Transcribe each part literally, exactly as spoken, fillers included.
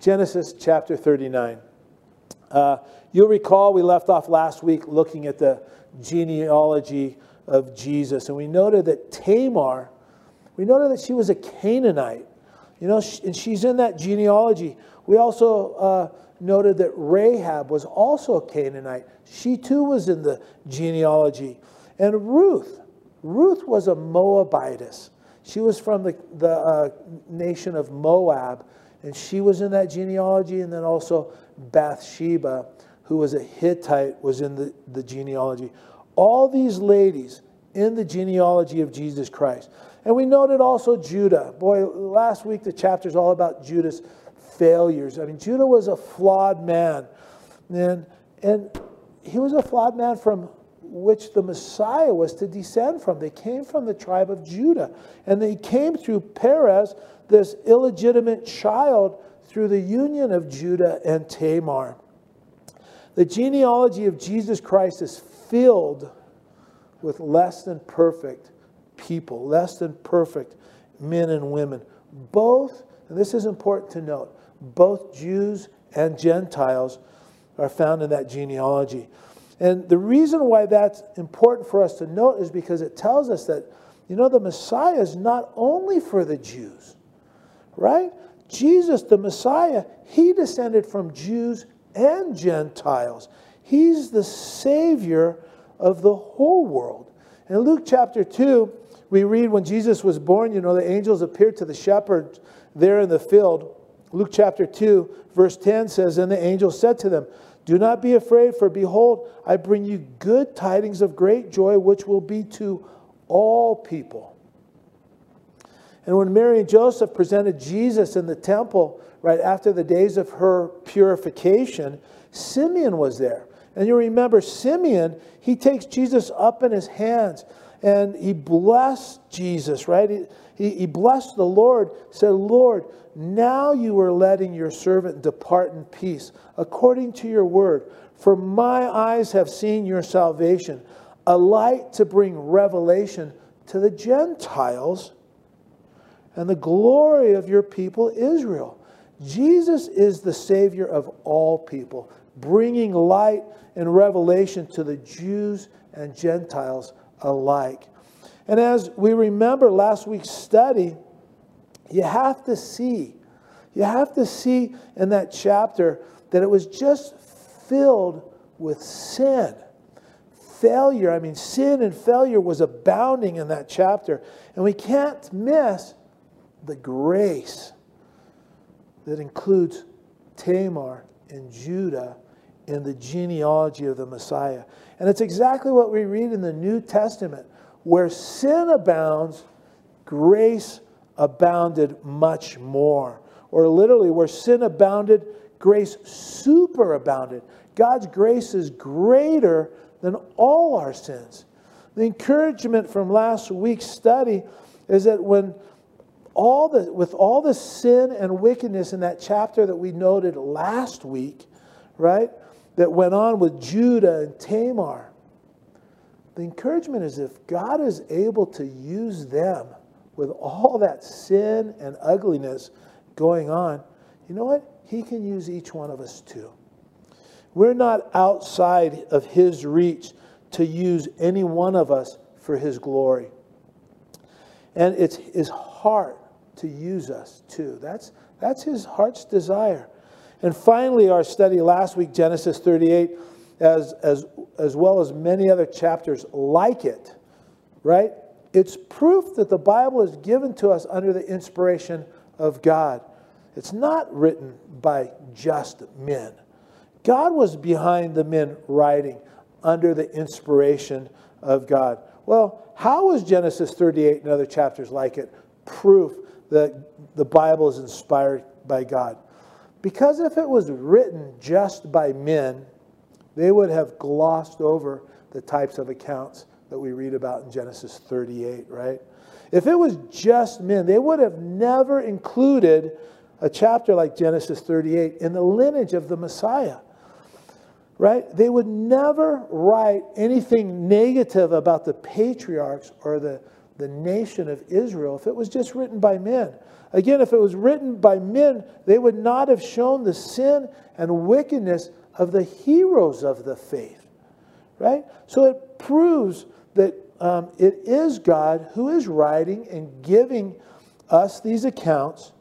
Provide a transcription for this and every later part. Genesis chapter thirty-nine. Uh, you'll recall we left off last week looking at the genealogy of Jesus. And we noted that Tamar, we noted that she was a Canaanite. You know, and she's in that genealogy. We also uh, noted that Rahab was also a Canaanite. She too was in the genealogy. And Ruth, Ruth was a Moabitess. She was from the, the uh, nation of Moab, and she was in that genealogy. And then also Bathsheba, who was a Hittite, was in the, the genealogy. All these ladies in the genealogy of Jesus Christ. And we noted also Judah. Boy, last week the chapter's all about Judah's failures. I mean, Judah was a flawed man. And, and he was a flawed man from which the Messiah was to descend from. They came from the tribe of Judah. And they came through Perez, this illegitimate child, through the union of Judah and Tamar. The genealogy of Jesus Christ is filled with less than perfect people, less than perfect men and women. Both, and this is important to note, both Jews and Gentiles are found in that genealogy. And the reason why that's important for us to note is because it tells us that, you know, the Messiah is not only for the Jews, right? Jesus, the Messiah, he descended from Jews and Gentiles. He's the Savior of the whole world. In Luke chapter two, we read when Jesus was born, you know, the angels appeared to the shepherds there in the field. Luke chapter two, verse ten says, "And the angel said to them, 'Do not be afraid, for behold, I bring you good tidings of great joy, which will be to all people.'" And when Mary and Joseph presented Jesus in the temple right after the days of her purification, Simeon was there. And you remember Simeon, he takes Jesus up in his hands and he blessed Jesus, right? He, he, he blessed the Lord, said, "Lord, now you are letting your servant depart in peace, according to your word. For my eyes have seen your salvation, a light to bring revelation to the Gentiles and the glory of your people Israel." Jesus is the Savior of all people, bringing light and revelation to the Jews and Gentiles alike. And as we remember last week's study, you have to see, you have to see in that chapter that it was just filled with sin. Failure, I mean, sin and failure was abounding in that chapter. And we can't miss the grace that includes Tamar and Judah in the genealogy of the Messiah. And it's exactly what we read in the New Testament. Where sin abounds, grace abounded much more. Or literally, where sin abounded, grace superabounded. God's grace is greater than all our sins. The encouragement from last week's study is that when all the, with all the sin and wickedness in that chapter that we noted last week, right, that went on with Judah and Tamar, the encouragement is if God is able to use them with all that sin and ugliness going on, you know what? He can use each one of us too. We're not outside of his reach to use any one of us for his glory. And it's his heart to use us too. That's, that's his heart's desire. And finally, our study last week, Genesis thirty-eight, as, as, as well as many other chapters like it, right? It's proof that the Bible is given to us under the inspiration of God. It's not written by just men. God was behind the men writing under the inspiration of God. Well, how was Genesis thirty-eight and other chapters like it proof that the Bible is inspired by God? Because if it was written just by men, they would have glossed over the types of accounts that we read about in Genesis thirty-eight, right? If it was just men, they would have never included a chapter like Genesis thirty-eight in the lineage of the Messiah. Right? They would never write anything negative about the patriarchs or the, the nation of Israel if it was just written by men. Again, if it was written by men, they would not have shown the sin and wickedness of the heroes of the faith, right? So it proves that um, it is God who is writing and giving us these accounts.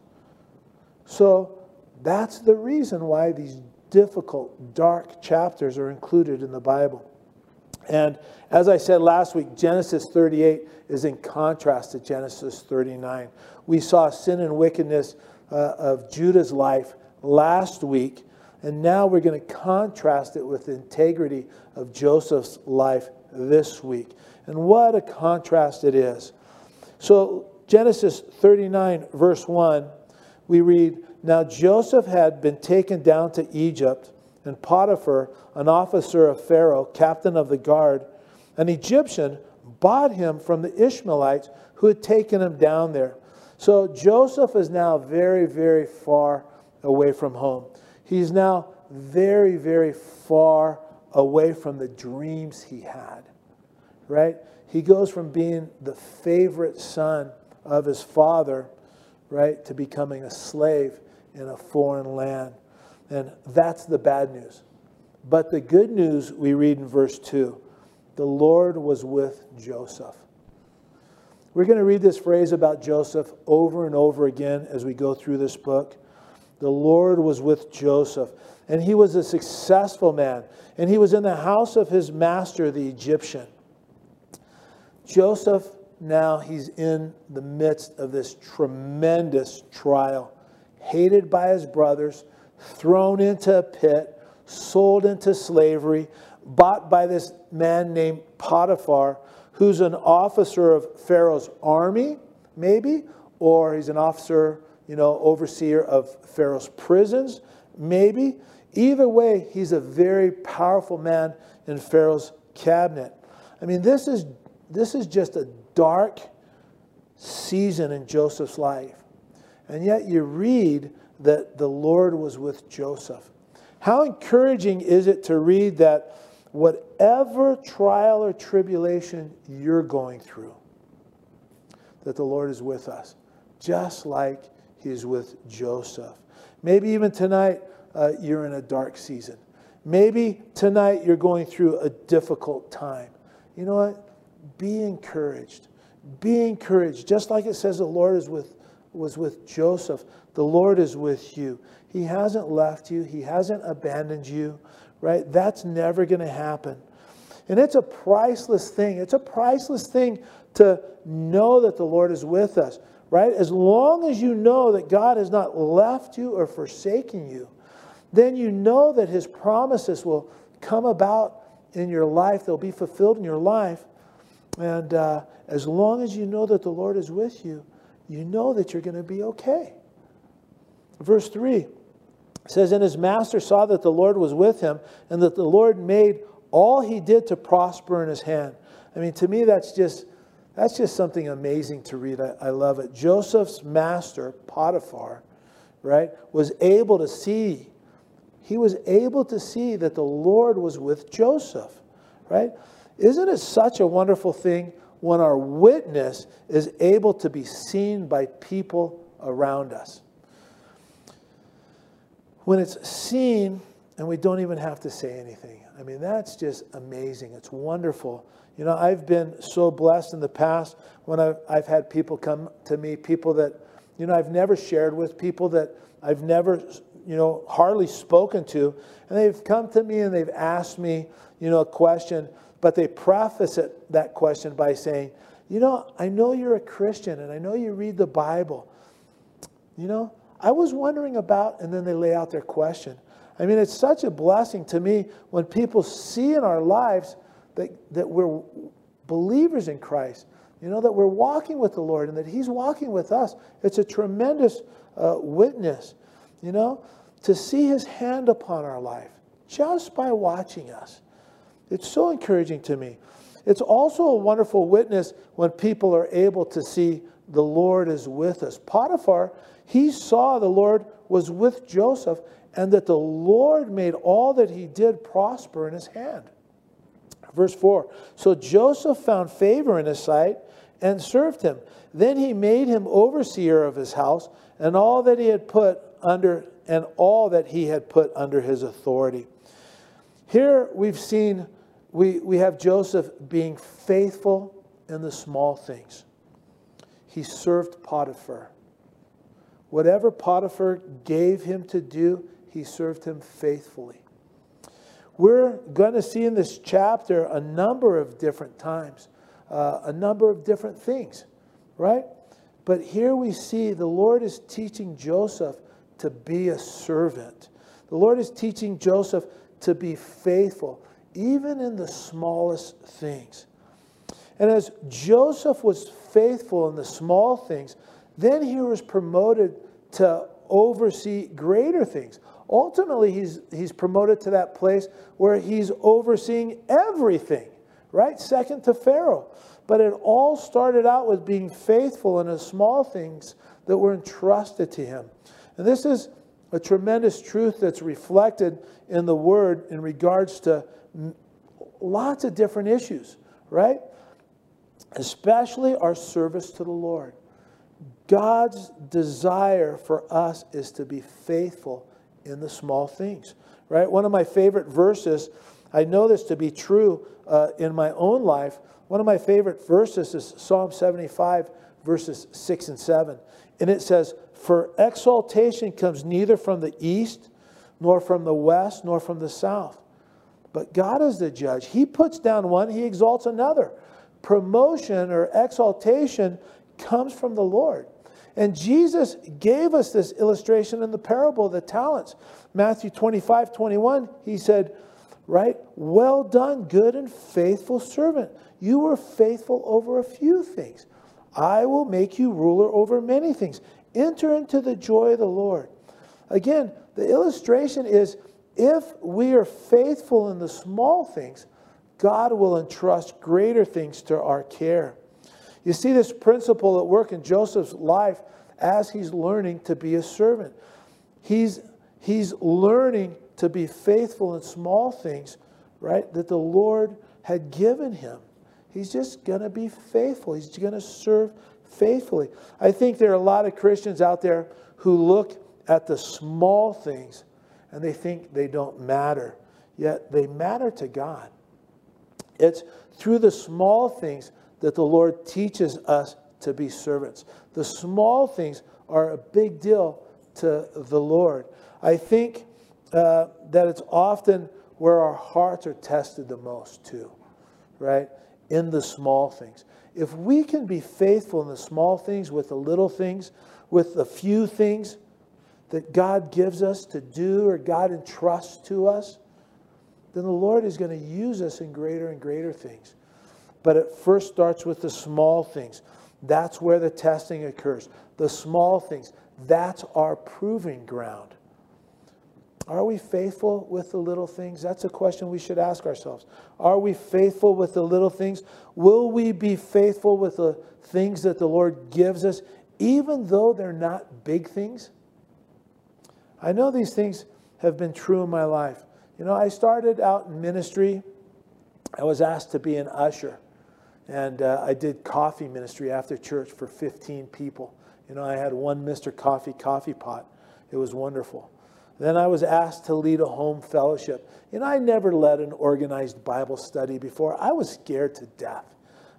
So that's the reason why these difficult, dark chapters are included in the Bible. And as I said last week, Genesis thirty-eight is in contrast to Genesis thirty-nine. We saw sin and wickedness uh, of Judah's life last week, and now we're going to contrast it with the integrity of Joseph's life this week. And what a contrast it is. So Genesis thirty-nine, verse one, we read, "Now Joseph had been taken down to Egypt, and Potiphar, an officer of Pharaoh, captain of the guard, an Egyptian, bought him from the Ishmaelites who had taken him down there." So Joseph is now very, very far away from home. He's now very, very far away from the dreams he had, right? He goes from being the favorite son of his father, right, to becoming a slave in a foreign land. And that's the bad news. But the good news we read in verse two, the Lord was with Joseph. We're going to read this phrase about Joseph over and over again as we go through this book. The Lord was with Joseph, and he was a successful man, and he was in the house of his master, the Egyptian. Joseph, now he's in the midst of this tremendous trial, hated by his brothers, thrown into a pit, sold into slavery, bought by this man named Potiphar, who's an officer of Pharaoh's army, maybe, or he's an officer, you know, overseer of Pharaoh's prisons, maybe. Either way, he's a very powerful man in Pharaoh's cabinet. I mean, this is, this is just a dark season in Joseph's life. And yet you read that the Lord was with Joseph. How encouraging is it to read that whatever trial or tribulation you're going through, that the Lord is with us, just like he's with Joseph. Maybe even tonight uh, you're in a dark season. Maybe tonight you're going through a difficult time. You know what? Be encouraged. Be encouraged. Just like it says the Lord is with, was with Joseph, the Lord is with you. He hasn't left you. He hasn't abandoned you, right? That's never going to happen. And it's a priceless thing. It's a priceless thing to know that the Lord is with us, right? As long as you know that God has not left you or forsaken you, then you know that his promises will come about in your life. They'll be fulfilled in your life. And uh, as long as you know that the Lord is with you, you know that you're going to be okay. Verse three says, "And his master saw that the Lord was with him, and that the Lord made all he did to prosper in his hand." I mean, to me, that's just, that's just something amazing to read. I, I love it. Joseph's master, Potiphar, right, was able to see. He was able to see that the Lord was with Joseph, right? Isn't it such a wonderful thing when our witness is able to be seen by people around us? When it's seen and we don't even have to say anything. I mean, that's just amazing. It's wonderful. You know, I've been so blessed in the past when I've, I've had people come to me, people that, you know, I've never shared with, people that I've never, you know, hardly spoken to. And they've come to me and they've asked me, you know, a question, but they preface it, that question, by saying, you know, I know you're a Christian and I know you read the Bible. You know, I was wondering about, and then they lay out their question. I mean, it's such a blessing to me when people see in our lives that, that we're believers in Christ, you know, that we're walking with the Lord and that he's walking with us. It's a tremendous uh, witness, you know, to see his hand upon our life just by watching us. It's so encouraging to me. It's also a wonderful witness when people are able to see the Lord is with us. Potiphar, he saw the Lord was with Joseph and that the Lord made all that he did prosper in his hand. Verse four, so Joseph found favor in his sight and served him. Then he made him overseer of his house and all that he had put under and all that he had put under his authority. Here we've seen we, we have Joseph being faithful in the small things. He served Potiphar. Whatever Potiphar gave him to do, he served him faithfully. We're going to see in this chapter a number of different times, uh, a number of different things, right? But here we see the Lord is teaching Joseph to be a servant. The Lord is teaching Joseph to be faithful, even in the smallest things. And as Joseph was faithful in the small things, then he was promoted to oversee greater things. Ultimately, he's, he's promoted to that place where he's overseeing everything, right? Second to Pharaoh. But it all started out with being faithful in the small things that were entrusted to him. And this is a tremendous truth that's reflected in the Word in regards to lots of different issues, right? Especially our service to the Lord. God's desire for us is to be faithful in the small things, right? One of my favorite verses, I know this to be true uh, in my own life. One of my favorite verses is Psalm seventy-five, verses six and seven. And it says, "For exaltation comes neither from the east, nor from the west, nor from the south. But God is the judge. He puts down one, he exalts another." Promotion or exaltation comes from the Lord. And Jesus gave us this illustration in the parable of the talents. Matthew twenty-five, twenty-one, he said, right, "Well done, good and faithful servant. You were faithful over a few things. I will make you ruler over many things. Enter into the joy of the Lord." Again, the illustration is if we are faithful in the small things, God will entrust greater things to our care. You see this principle at work in Joseph's life as he's learning to be a servant. He's, he's learning to be faithful in small things, right, that the Lord had given him. He's just going to be faithful. He's going to serve faithfully. I think there are a lot of Christians out there who look at the small things and they think they don't matter, yet they matter to God. It's through the small things that the Lord teaches us to be servants. The small things are a big deal to the Lord. I think uh, that it's often where our hearts are tested the most too, right? In the small things. If we can be faithful in the small things, with the little things, with the few things that God gives us to do or God entrusts to us, then the Lord is going to use us in greater and greater things. But it first starts with the small things. That's where the testing occurs. The small things. That's our proving ground. Are we faithful with the little things? That's a question we should ask ourselves. Are we faithful with the little things? Will we be faithful with the things that the Lord gives us, even though they're not big things? I know these things have been true in my life. You know, I started out in ministry. I was asked to be an usher. And uh, I did coffee ministry after church for fifteen people. You know, I had one Mister Coffee coffee pot. It was wonderful. Then I was asked to lead a home fellowship. You know, I never led an organized Bible study before. I was scared to death.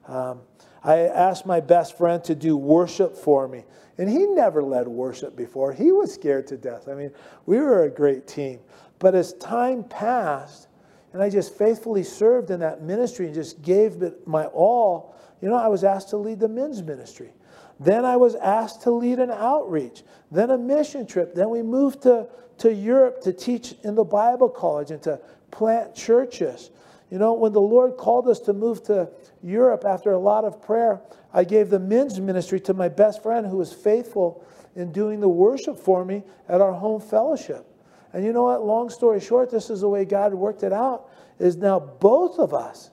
Um, I asked my best friend to do worship for me. And he never led worship before. He was scared to death. I mean, we were a great team. But as time passed, and I just faithfully served in that ministry and just gave it my all, you know, I was asked to lead the men's ministry. Then I was asked to lead an outreach, then a mission trip. Then we moved to, to Europe to teach in the Bible college and to plant churches. You know, when the Lord called us to move to Europe after a lot of prayer, I gave the men's ministry to my best friend who was faithful in doing the worship for me at our home fellowship. And you know what? Long story short, this is the way God worked it out, is now both of us.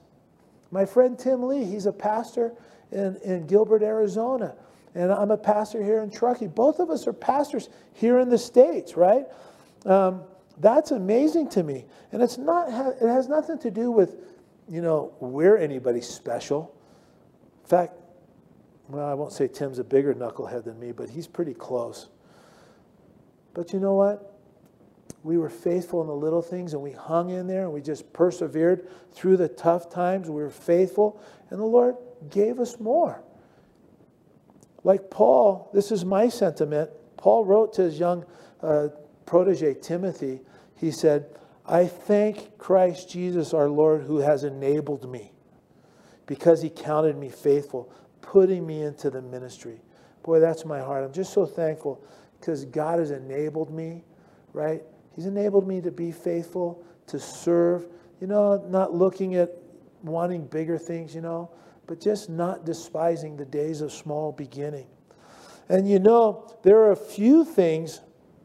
My friend Tim Lee, he's a pastor in, in Gilbert, Arizona. And I'm a pastor here in Truckee. Both of us are pastors here in the States, right? Um, that's amazing to me. And it's not, it has nothing to do with, you know, we're anybody special. In fact, well, I won't say Tim's a bigger knucklehead than me, but he's pretty close. But you know what? We were faithful in the little things, and we hung in there, and we just persevered through the tough times. We were faithful, and the Lord gave us more. Like Paul, this is my sentiment. Paul wrote to his young uh, protege, Timothy. He said, I thank Christ Jesus our Lord, who has enabled me, because he counted me faithful, putting me into the ministry. Boy, that's my heart. I'm just so thankful because God has enabled me, right? He's enabled me to be faithful, to serve, you know, not looking at wanting bigger things, you know, but just not despising the days of small beginning. And you know, there are a few things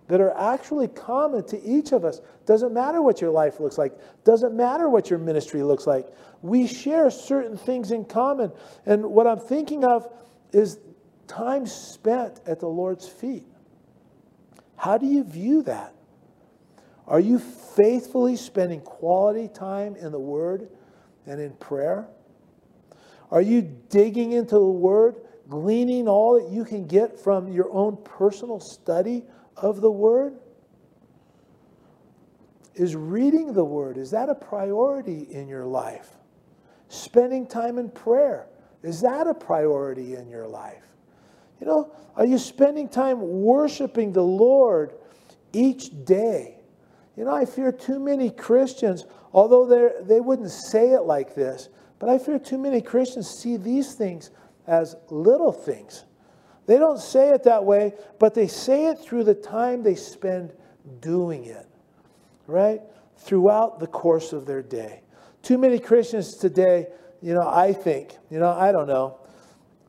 that are actually common to each of us. Doesn't matter what your life looks like. Doesn't matter what your ministry looks like. We share certain things in common. And what I'm thinking of is time spent at the Lord's feet. How do you view that? Are you faithfully spending quality time in the Word and in prayer? Are you digging into the Word, gleaning all that you can get from your own personal study of the Word? Is reading the Word, is that a priority in your life? Spending time in prayer, is that a priority in your life? You know, are you spending time worshiping the Lord each day? You know, I fear too many Christians, although they they wouldn't say it like this, but I fear too many Christians see these things as little things. They don't say it that way, but they say it through the time they spend doing it, right? Throughout the course of their day. Too many Christians today, you know, I think, you know, I don't know.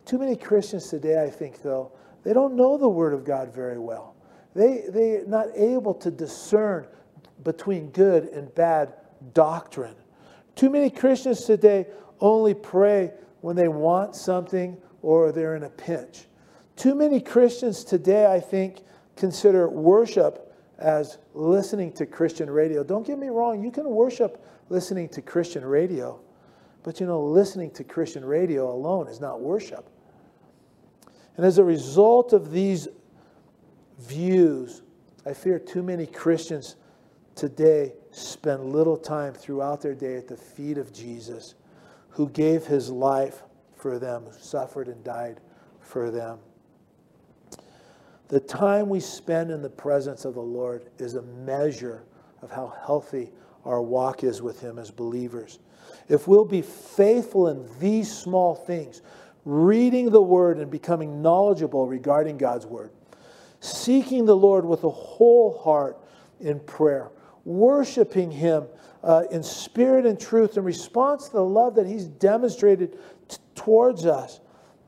Too many Christians today, I think, though, they don't know the Word of God very well. They, they're not able to discern between good and bad doctrine. Too many Christians today only pray when they want something or they're in a pinch. Too many Christians today, I think, consider worship as listening to Christian radio. Don't get me wrong. You can worship listening to Christian radio. But, you know, listening to Christian radio alone is not worship. And as a result of these views, I fear too many Christians today spend little time throughout their day at the feet of Jesus, who gave his life for them, who suffered and died for them. The time we spend in the presence of the Lord is a measure of how healthy our walk is with him as believers. If we'll be faithful in these small things, reading the Word and becoming knowledgeable regarding God's Word, seeking the Lord with a whole heart in prayer, worshiping him uh, in spirit and truth in response to the love that he's demonstrated t- towards us,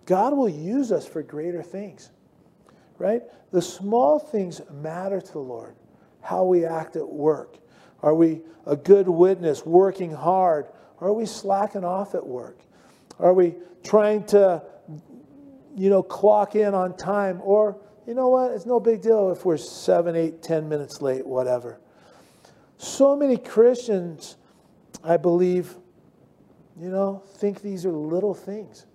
God will use us for greater things, right? The small things matter to the Lord. How we act at work. Are we a good witness, working hard? Are we slacking off at work? Are we trying to, you know, clock in on time? Or, you know what, it's no big deal if we're seven, eight, ten minutes late, whatever. So many Christians, I believe, you know, think these are little things.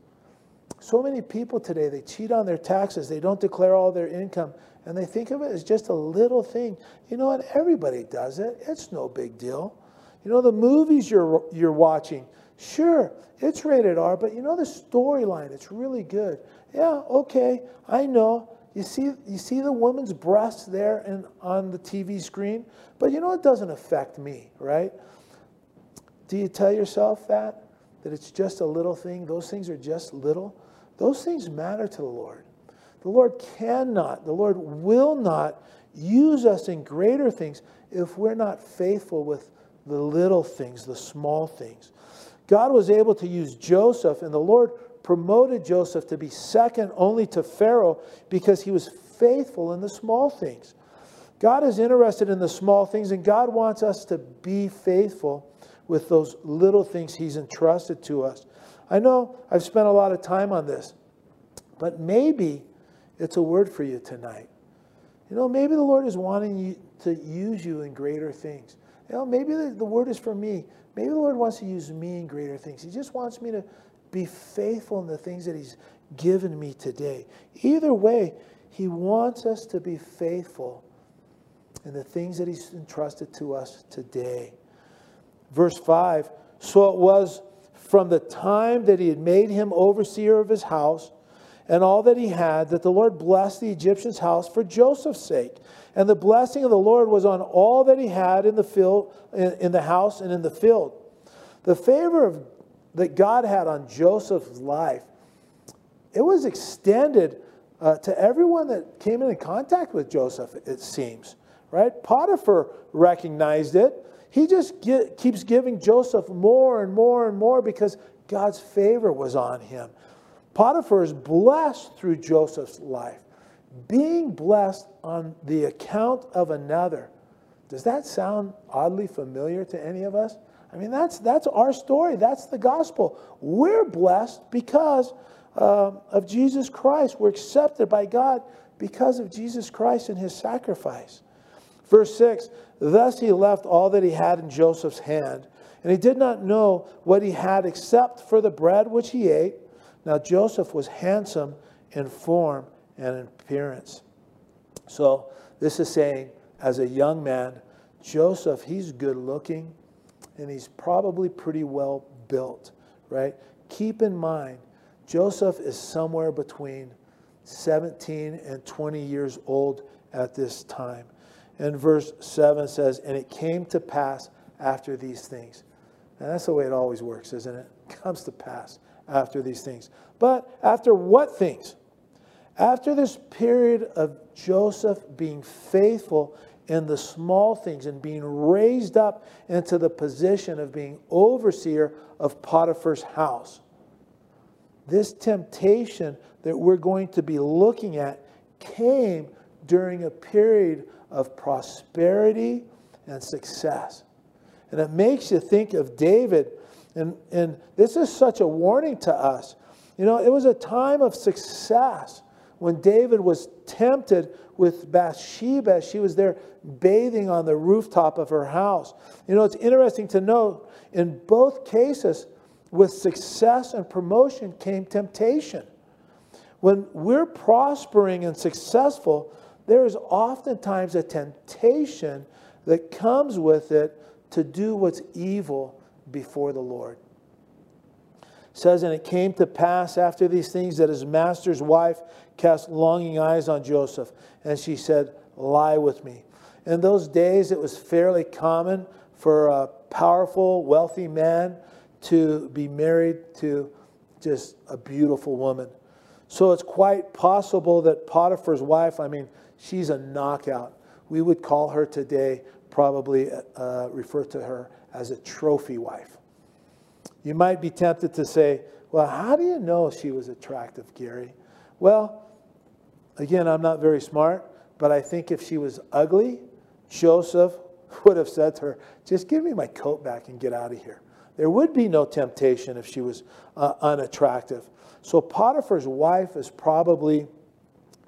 So many people today, they cheat on their taxes. They don't declare all their income. And they think of it as just a little thing. You know what? Everybody does it. It's no big deal. You know, the movies you're, you're watching, sure, it's rated R, but you know the storyline, it's really good. Yeah, okay, I know. You see, you see the woman's breasts there and on the T V screen, but you know it doesn't affect me, right? Do you tell yourself that? That it's just a little thing? Those things are just little? Those things matter to the Lord. The Lord cannot, the Lord will not use us in greater things if we're not faithful with the little things, the small things. God was able to use Joseph, and the Lord promoted Joseph to be second only to Pharaoh because he was faithful in the small things. God is interested in the small things, and God wants us to be faithful with those little things he's entrusted to us. I know I've spent a lot of time on this, but maybe it's a word for you tonight. You know, maybe the Lord is wanting you to use you in greater things. You know, maybe the, the word is for me. Maybe the Lord wants to use me in greater things. He just wants me to be faithful in the things that he's given me today. Either way, he wants us to be faithful in the things that he's entrusted to us today. Verse five, so it was from the time that he had made him overseer of his house and all that he had, that the Lord blessed the Egyptian's house for Joseph's sake. And the blessing of the Lord was on all that he had in the field, in the house and in the field. The favor of, that God had on Joseph's life, it was extended uh, to everyone that came into contact with Joseph, it seems. Right? Potiphar recognized it. He just get, keeps giving Joseph more and more and more because God's favor was on him. Potiphar is blessed through Joseph's life. Being blessed on the account of another. Does that sound oddly familiar to any of us? I mean, that's, that's our story. That's the gospel. We're blessed because uh, of Jesus Christ. We're accepted by God because of Jesus Christ and his sacrifice. Verse six, thus he left all that he had in Joseph's hand, and he did not know what he had except for the bread which he ate. Now Joseph was handsome in form and in appearance. So this is saying, as a young man, Joseph, he's good looking, and he's probably pretty well built, right? Keep in mind, Joseph is somewhere between seventeen and twenty years old at this time. And verse seven says, and it came to pass after these things. And that's the way it always works, isn't it? It comes to pass after these things. But after what things? After this period of Joseph being faithful in the small things and being raised up into the position of being overseer of Potiphar's house. This temptation that we're going to be looking at came during a period of prosperity and success. And it makes you think of David. And, and this is such a warning to us. You know, it was a time of success when David was tempted with Bathsheba. She was there bathing on the rooftop of her house. You know, it's interesting to note, in both cases, with success and promotion came temptation. When we're prospering and successful, there is oftentimes a temptation that comes with it to do what's evil before the Lord. It says, and it came to pass after these things that his master's wife cast longing eyes on Joseph, and she said, lie with me. In those days, it was fairly common for a powerful, wealthy man to be married to just a beautiful woman. So it's quite possible that Potiphar's wife, I mean, she's a knockout. We would call her today, probably uh, refer to her as a trophy wife. You might be tempted to say, well, how do you know she was attractive, Gary? Well, again, I'm not very smart, but I think if she was ugly, Joseph would have said to her, just give me my coat back and get out of here. There would be no temptation if she was uh, unattractive. So Potiphar's wife is probably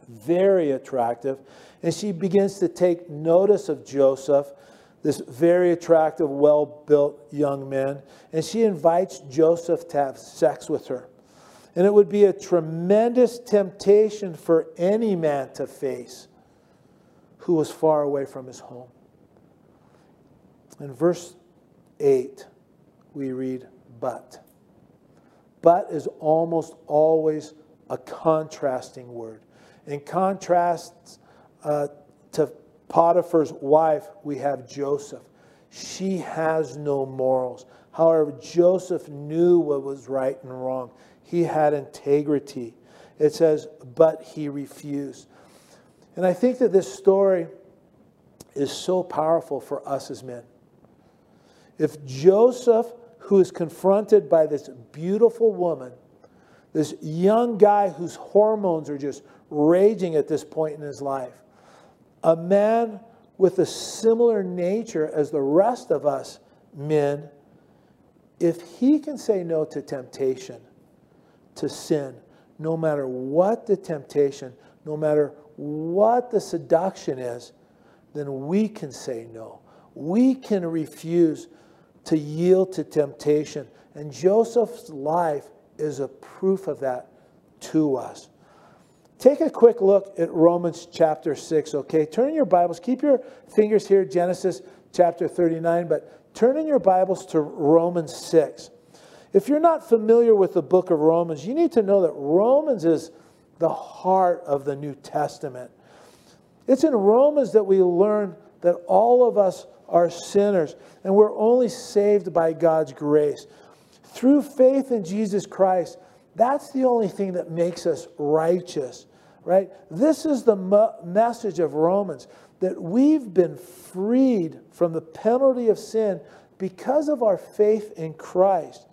very attractive, and she begins to take notice of Joseph, this very attractive, well-built young man, and she invites Joseph to have sex with her. And it would be a tremendous temptation for any man to face who was far away from his home. In verse eight, we read, but. But is almost always a contrasting word. In contrast uh, to Potiphar's wife, we have Joseph. She has no morals. However, Joseph knew what was right and wrong. He had integrity. It says, but he refused. And I think that this story is so powerful for us as men. If Joseph, who is confronted by this beautiful woman, this young guy whose hormones are just raging at this point in his life, a man with a similar nature as the rest of us men, if he can say no to temptation, to sin, no matter what the temptation, no matter what the seduction is, then we can say no. We can refuse to yield to temptation. And Joseph's life is a proof of that to us. Take a quick look at Romans chapter six, okay? Turn your Bibles. Keep your fingers here, Genesis chapter thirty-nine, but turn in your Bibles to Romans six. If you're not familiar with the book of Romans, you need to know that Romans is the heart of the New Testament. It's in Romans that we learn that all of us are sinners, and we're only saved by God's grace. Through faith in Jesus Christ, that's the only thing that makes us righteous, right? This is the message of Romans, that we've been freed from the penalty of sin because of our faith in Christ.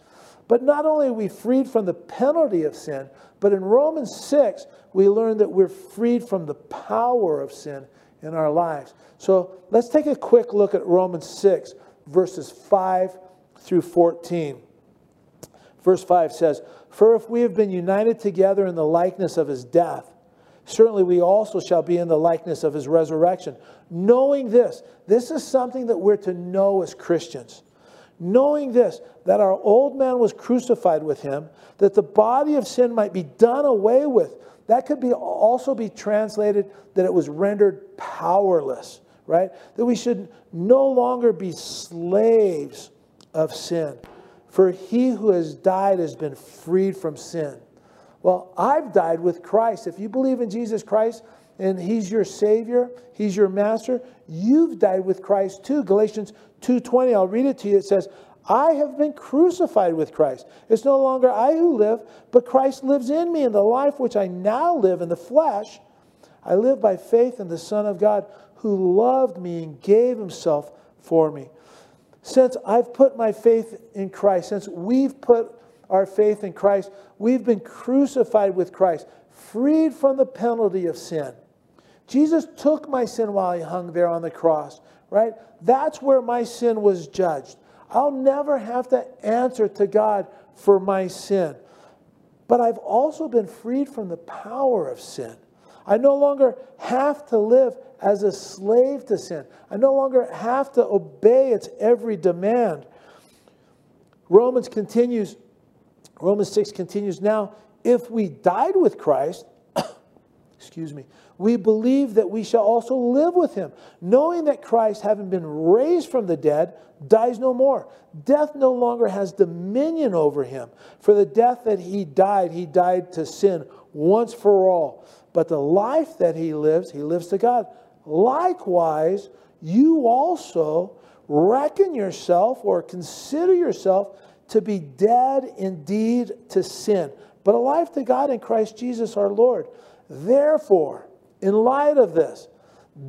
But not only are we freed from the penalty of sin, but in Romans six, we learn that we're freed from the power of sin in our lives. So let's take a quick look at Romans six, verses five through fourteen. Verse five says, "For if we have been united together in the likeness of his death, certainly we also shall be in the likeness of his resurrection." Knowing this, this is something that we're to know as Christians. Knowing this, that our old man was crucified with him, that the body of sin might be done away with. That could be also be translated that it was rendered powerless, right? That we should no longer be slaves of sin. For he who has died has been freed from sin. Well, I've died with Christ. If you believe in Jesus Christ and he's your Savior, he's your master, you've died with Christ too. Galatians two twenty, I'll read it to you. It says, "I have been crucified with Christ. It's no longer I who live, but Christ lives in me. In the life which I now live in the flesh, I live by faith in the Son of God, who loved me and gave himself for me." Since I've put my faith in Christ, since we've put our faith in Christ, we've been crucified with Christ, freed from the penalty of sin. Jesus took my sin while he hung there on the cross, right? That's where my sin was judged. I'll never have to answer to God for my sin. But I've also been freed from the power of sin. I no longer have to live as a slave to sin. I no longer have to obey its every demand. Romans continues, Romans six continues, "Now, if we died with Christ," excuse me, "we believe that we shall also live with him, knowing that Christ, having been raised from the dead, dies no more. Death no longer has dominion over him. For the death that he died, he died to sin once for all. But the life that he lives, he lives to God. Likewise, you also reckon yourself or consider yourself to be dead indeed to sin, but alive to God in Christ Jesus our Lord. Therefore, in light of this,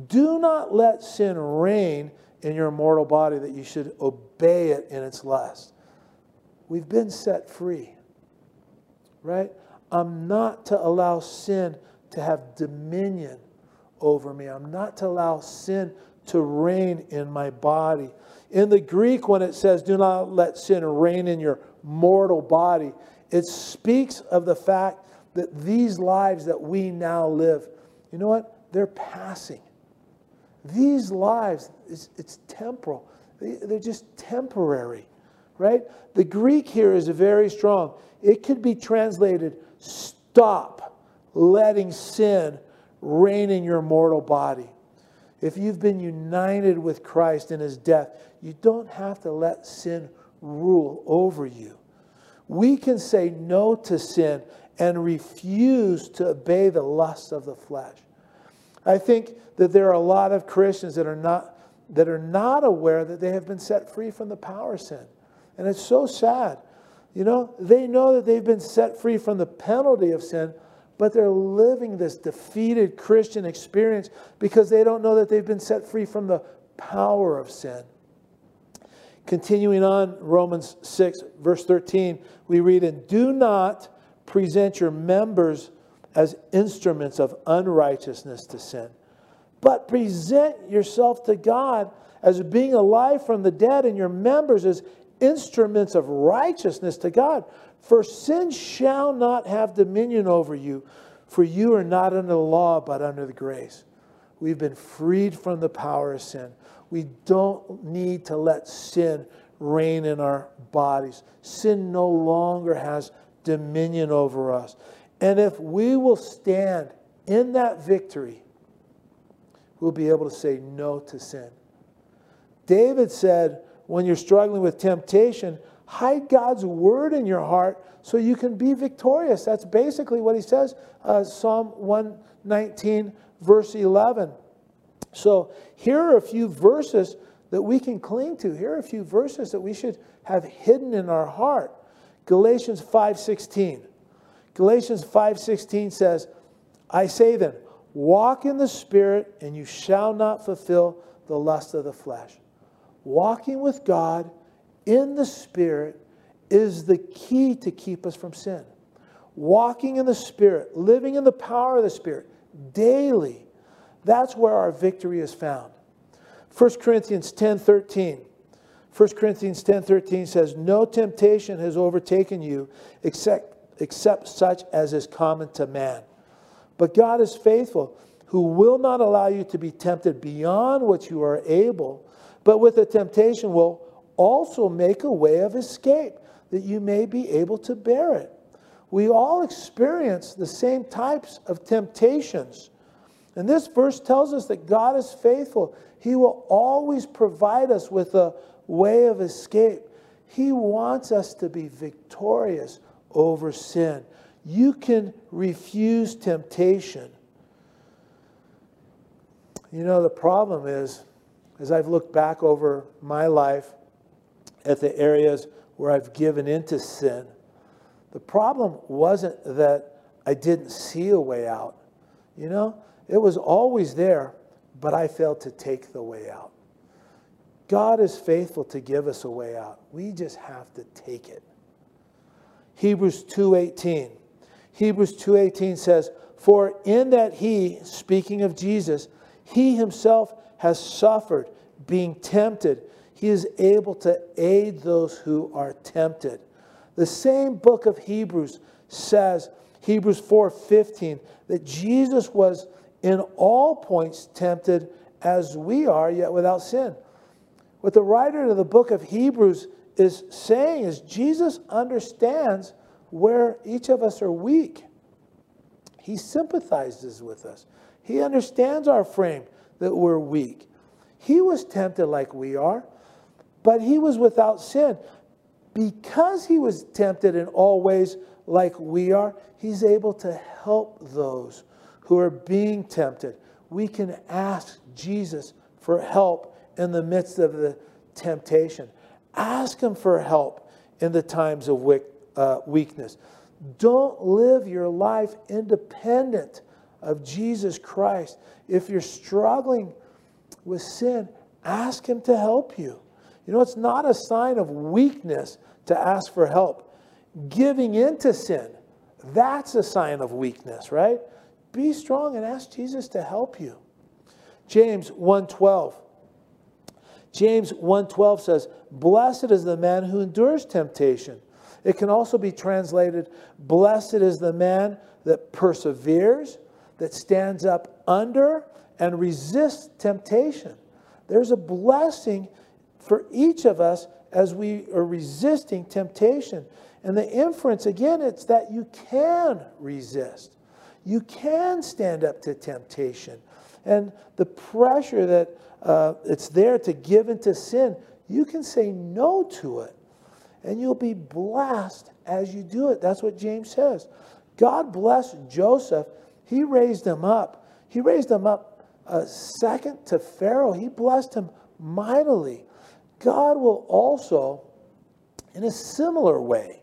do not let sin reign in your mortal body that you should obey it in its lust." We've been set free, right? I'm not to allow sin to have dominion over me. I'm not to allow sin to reign in my body. In the Greek, when it says, "Do not let sin reign in your mortal body," it speaks of the fact that these lives that we now live, you know what? They're passing. These lives, it's, it's temporal. They, they're just temporary, right? The Greek here is very strong. It could be translated, "Stop letting sin reign in your mortal body." If you've been united with Christ in his death, you don't have to let sin rule over you. We can say no to sin and refuse to obey the lusts of the flesh. I think that there are a lot of Christians that are not, that are not aware that they have been set free from the power of sin. And it's so sad. You know, they know that they've been set free from the penalty of sin, but they're living this defeated Christian experience because they don't know that they've been set free from the power of sin. Continuing on, Romans six, verse thirteen, we read, "And do not present your members as instruments of unrighteousness to sin, but present yourself to God as being alive from the dead, and your members as instruments of righteousness to God. For sin shall not have dominion over you, for you are not under the law, but under the grace." We've been freed from the power of sin. We don't need to let sin reign in our bodies. Sin no longer has dominion over us. And if we will stand in that victory, we'll be able to say no to sin. David said, when you're struggling with temptation, hide God's word in your heart so you can be victorious. That's basically what he says, uh, Psalm one nineteen, verse eleven. So here are a few verses that we can cling to. Here are a few verses that we should have hidden in our heart. Galatians five sixteen. Galatians five sixteen says, I say then, walk in the Spirit, and you shall not fulfill the lust of the flesh. Walking with God in the Spirit is the key to keep us from sin. Walking in the Spirit, living in the power of the Spirit daily, that's where our victory is found. First Corinthians ten thirteen. First Corinthians ten thirteen says, no temptation has overtaken you except, except such as is common to man. But God is faithful, who will not allow you to be tempted beyond what you are able, but with the temptation will also make a way of escape, that you may be able to bear it. We all experience the same types of temptations. And this verse tells us that God is faithful. He will always provide us with a way of escape. He wants us to be victorious over sin. You can refuse temptation. You know, the problem is, as I've looked back over my life at the areas where I've given into sin, the problem wasn't that I didn't see a way out. You know, it was always there, but I failed to take the way out. God is faithful to give us a way out. We just have to take it. Hebrews two eighteen. Hebrews two eighteen says, for in that he, speaking of Jesus, he himself has suffered, being tempted. He is able to aid those who are tempted. The same book of Hebrews says, Hebrews four fifteen, that Jesus was in all points tempted as we are, yet without sin. What the writer of the book of Hebrews is saying is Jesus understands where each of us are weak. He sympathizes with us. He understands our frame, that we're weak. He was tempted like we are, but he was without sin. Because he was tempted in all ways like we are, he's able to help those who are being tempted. We can ask Jesus for help in the midst of the temptation. Ask him for help in the times of weakness. Don't live your life independent of Jesus Christ. If you're struggling with sin, ask him to help you. You know, it's not a sign of weakness to ask for help. Giving into sin, that's a sign of weakness, right? Be strong and ask Jesus to help you. James one twelve. James one twelve says, blessed is the man who endures temptation. It can also be translated, blessed is the man that perseveres, that stands up under and resists temptation. There's a blessing for each of us as we are resisting temptation. And the inference, again, it's that you can resist. You can stand up to temptation. And the pressure that uh, it's there to give into sin, you can say no to it. And you'll be blessed as you do it. That's what James says. God blessed Joseph. He raised him up. He raised him up a second to Pharaoh. He blessed him mightily. God will also, in a similar way,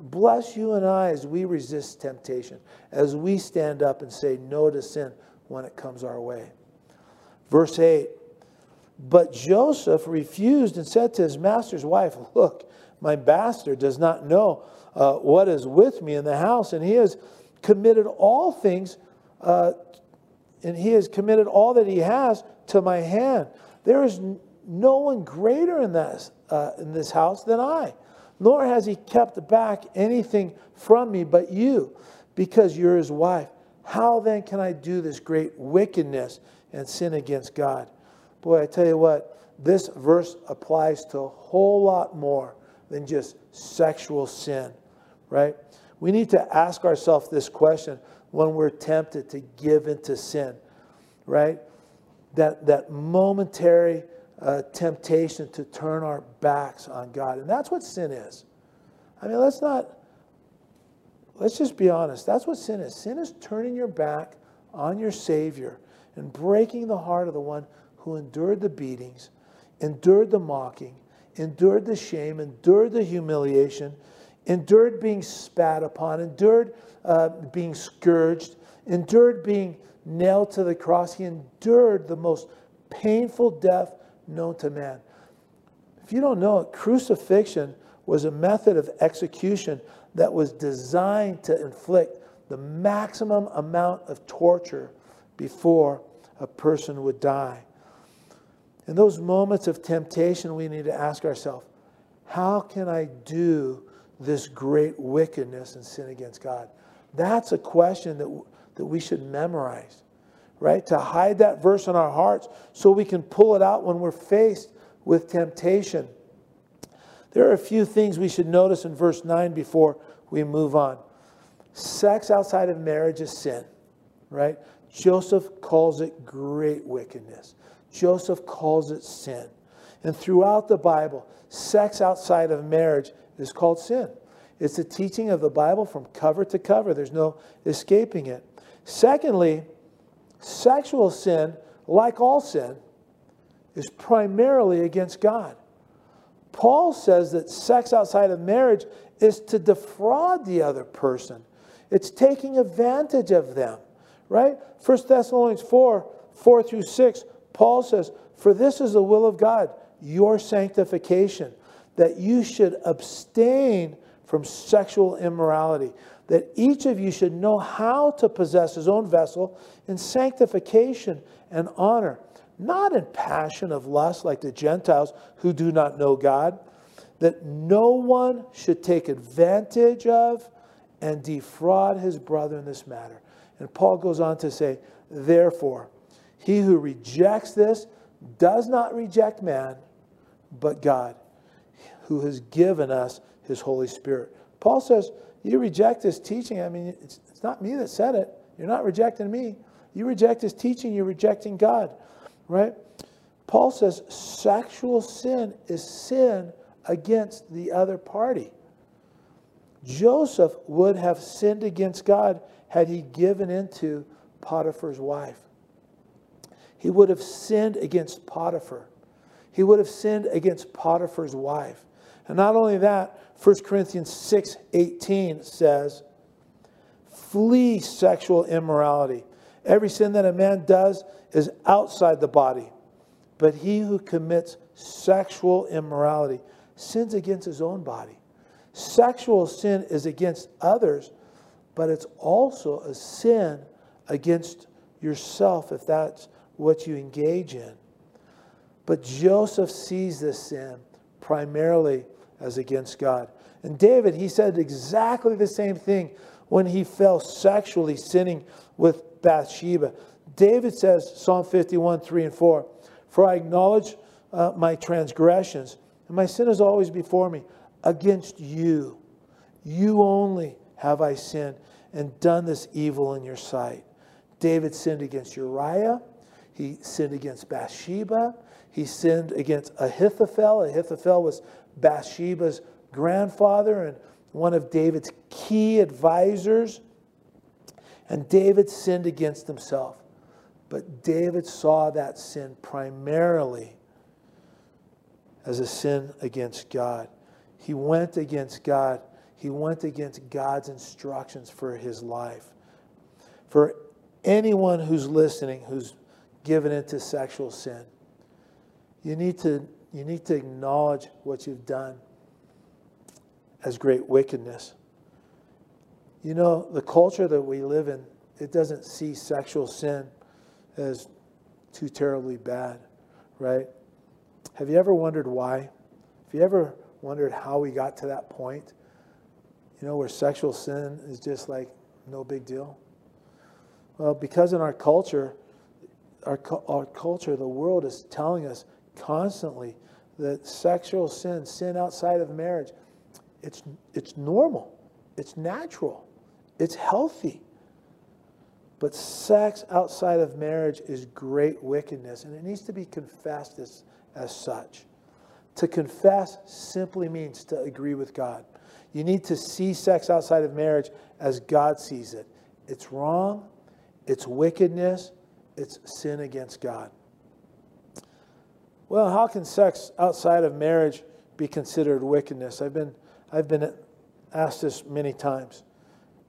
bless you and I as we resist temptation, as we stand up and say no to sin when it comes our way. Verse eight, but Joseph refused and said to his master's wife, look, my master does not know uh, what is with me in the house, and he has committed all things, uh, and he has committed all that he has to my hand. There is no one greater in this, uh, in this house than I, nor has he kept back anything from me but you, because you're his wife. How then can I do this great wickedness and sin against God? Boy, I tell you what, this verse applies to a whole lot more than just sexual sin, right? We need to ask ourselves this question when we're tempted to give into sin, right? That, that momentary uh, temptation to turn our backs on God. And that's what sin is. I mean, let's not, let's just be honest. That's what sin is. Sin is turning your back on your Savior and breaking the heart of the one who endured the beatings, endured the mocking, endured the shame, endured the humiliation, endured being spat upon, endured uh, being scourged, endured being nailed to the cross. He endured the most painful death known to man. If you don't know it, crucifixion was a method of execution that was designed to inflict the maximum amount of torture before a person would die. In those moments of temptation, we need to ask ourselves, how can I do this great wickedness and sin against God? That's a question that, that we should memorize, right? To hide that verse in our hearts so we can pull it out when we're faced with temptation. There are a few things we should notice in verse nine before we move on. Sex outside of marriage is sin, right? Joseph calls it great wickedness. Joseph calls it sin. And throughout the Bible, sex outside of marriage is called sin. It's the teaching of the Bible from cover to cover. There's no escaping it. Secondly, sexual sin, like all sin, is primarily against God. Paul says that sex outside of marriage is to defraud the other person. It's taking advantage of them, right? First Thessalonians four, four through six, Paul says, "For this is the will of God, your sanctification, that you should abstain from sexual immorality, that each of you should know how to possess his own vessel in sanctification and honor, not in passion of lust like the Gentiles who do not know God, that no one should take advantage of and defraud his brother in this matter." And Paul goes on to say, "Therefore, he who rejects this does not reject man, but God, who has given us his Holy Spirit." Paul says, you reject this teaching. I mean, it's, it's not me that said it. You're not rejecting me. You reject his teaching, you're rejecting God, right? Paul says sexual sin is sin against the other party. Joseph would have sinned against God had he given into Potiphar's wife. He would have sinned against Potiphar. He would have sinned against Potiphar's wife. And not only that, First Corinthians six eighteen says, "Flee sexual immorality. Every sin that a man does is outside the body. But he who commits sexual immorality sins against his own body." Sexual sin is against others, but it's also a sin against yourself if that's what you engage in. But Joseph sees this sin primarily as against God. And David, he said exactly the same thing when he fell sexually sinning with Bathsheba. David says, Psalm fifty-one, three and four, "For I acknowledge uh, my transgressions, and my sin is always before me. Against you, you only have I sinned and done this evil in your sight." David sinned against Uriah. He sinned against Bathsheba. He sinned against Ahithophel. Ahithophel was Bathsheba's grandfather and one of David's key advisors. And David sinned against himself. But David saw that sin primarily as a sin against God. He went against God. He went against God's instructions for his life. For anyone who's listening, who's given into sexual sin, You need to, you need to acknowledge what you've done as great wickedness. You know, the culture that we live in, it doesn't see sexual sin as too terribly bad, right? Have you ever wondered why? Have you ever wondered how we got to that point, you know, where sexual sin is just like no big deal? Well, because in our culture, our, our culture, the world is telling us constantly that sexual sin, sin outside of marriage, it's, it's normal. It's natural. It's healthy. But sex outside of marriage is great wickedness, and it needs to be confessed as, as such. To confess simply means to agree with God. You need to see sex outside of marriage as God sees it. It's wrong. It's wickedness. It's sin against God. Well, how can sex outside of marriage be considered wickedness? I've been, I've been asked this many times.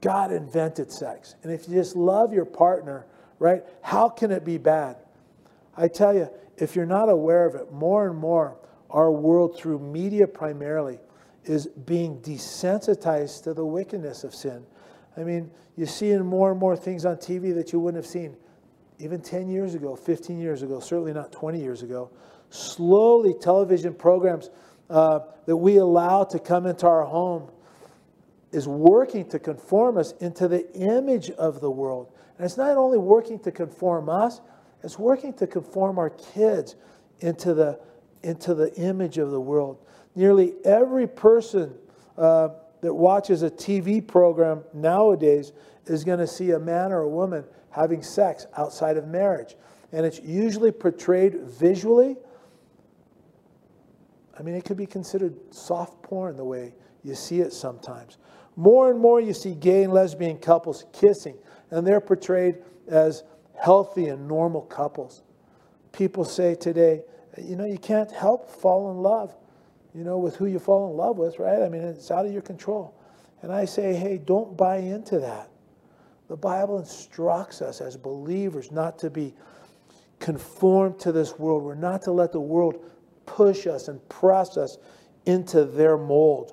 God invented sex. And if you just love your partner, right, how can it be bad? I tell you, if you're not aware of it, more and more our world through media primarily is being desensitized to the wickedness of sin. I mean, you see in more and more things on T V that you wouldn't have seen even ten years ago, fifteen years ago, certainly not twenty years ago. Slowly, television programs uh, that we allow to come into our home is working to conform us into the image of the world. And it's not only working to conform us, it's working to conform our kids into the, into the image of the world. Nearly every person uh, that watches a T V program nowadays is going to see a man or a woman having sex outside of marriage. And it's usually portrayed visually. I mean, it could be considered soft porn the way you see it sometimes. More and more you see gay and lesbian couples kissing, and they're portrayed as healthy and normal couples. People say today, you know, you can't help fall in love, you know, with who you fall in love with, right? I mean, it's out of your control. And I say, hey, don't buy into that. The Bible instructs us as believers not to be conformed to this world. We're not to let the world push us and press us into their mold.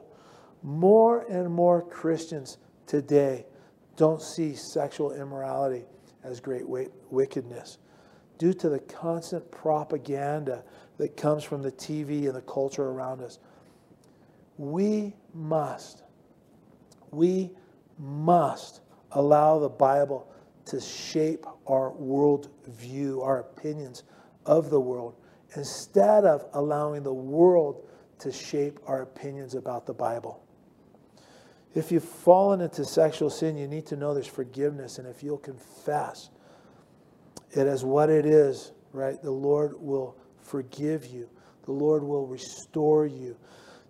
More and more Christians today don't see sexual immorality as great wickedness due to the constant propaganda that comes from the T V and the culture around us. We must, we must allow the Bible to shape our worldview, our opinions of the world, instead of allowing the world to shape our opinions about the Bible. If you've fallen into sexual sin, you need to know there's forgiveness. And if you'll confess it as what it is, right, the Lord will forgive you. The Lord will restore you.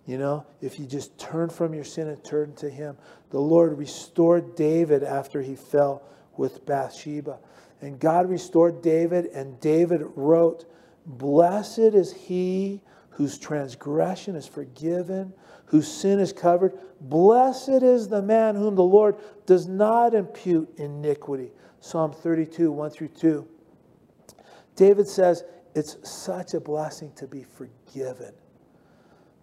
You know, if you just turn from your sin and turn to Him. The Lord restored David after he fell with Bathsheba. And God restored David, and David wrote, "Blessed is he whose transgression is forgiven, whose sin is covered. Blessed is the man whom the Lord does not impute iniquity." Psalm thirty-two, one through two. David says, it's such a blessing to be forgiven,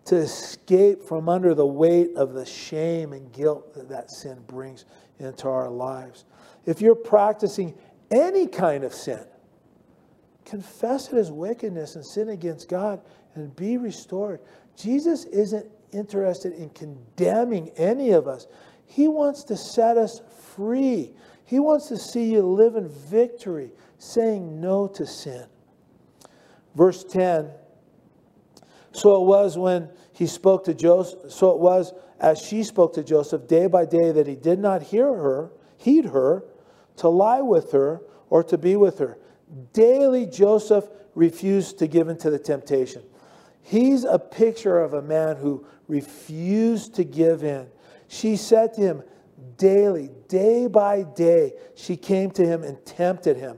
to escape from under the weight of the shame and guilt that that sin brings into our lives. If you're practicing any kind of sin, confess it as wickedness and sin against God and be restored. Jesus isn't interested in condemning any of us. He wants to set us free. He wants to see you live in victory, saying no to sin. Verse ten, so it was when he spoke to Joseph, so it was as she spoke to Joseph day by day that he did not hear her, heed her, to lie with her or to be with her. Daily Joseph refused to give in to the temptation. He's a picture of a man who refused to give in. She said to him daily, day by day, she came to him and tempted him.